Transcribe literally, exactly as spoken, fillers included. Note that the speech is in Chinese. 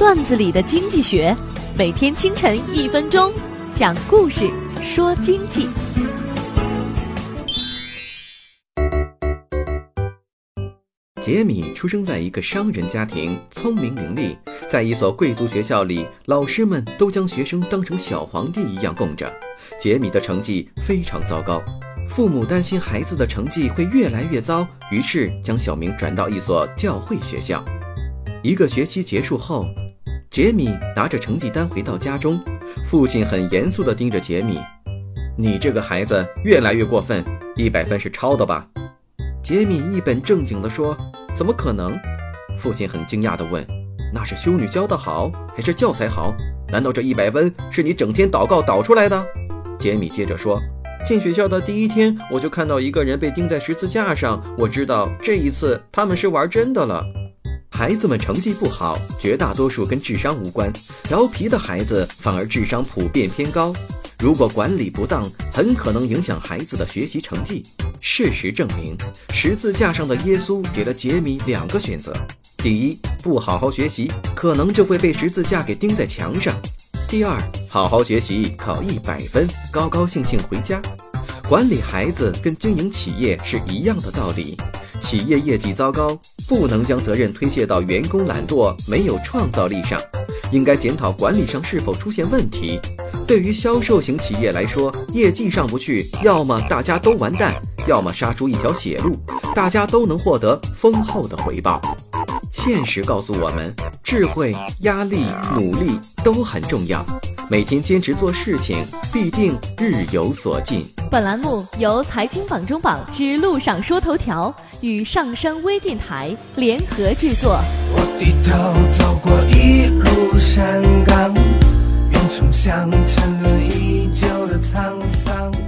段子里的经济学，每天清晨一分钟，讲故事说经济。杰米出生在一个商人家庭，聪明伶俐，在一所贵族学校里，老师们都将学生当成小皇帝一样供着。杰米的成绩非常糟糕，父母担心孩子的成绩会越来越糟，于是将小明转到一所教会学校。一个学期结束后，杰米拿着成绩单回到家中，父亲很严肃地盯着杰米：“你这个孩子越来越过分，一百分是抄的吧？”杰米一本正经地说：“怎么可能？”父亲很惊讶地问：“那是修女教的好，还是教材好？难道这一百分是你整天祷告祷出来的？”杰米接着说：“进学校的第一天，我就看到一个人被钉在十字架上，我知道这一次他们是玩真的了。”孩子们成绩不好，绝大多数跟智商无关，调皮的孩子反而智商普遍偏高。如果管理不当，很可能影响孩子的学习成绩。事实证明，十字架上的耶稣给了杰米两个选择：第一，不好好学习，可能就会被十字架给钉在墙上；第二，好好学习，考一百分，高高兴兴回家。管理孩子跟经营企业是一样的道理，企业业绩糟糕，不能将责任推卸到员工懒惰、没有创造力上，应该检讨管理上是否出现问题。对于销售型企业来说，业绩上不去，要么大家都完蛋，要么杀出一条血路，大家都能获得丰厚的回报。现实告诉我们，智慧、压力、努力都很重要，每天坚持做事情，必定日有所进。本栏目由财经榜中榜之路上说头条与上山微电台联合制作。我低头走过一路山岗，远处像沉沦已久的沧桑。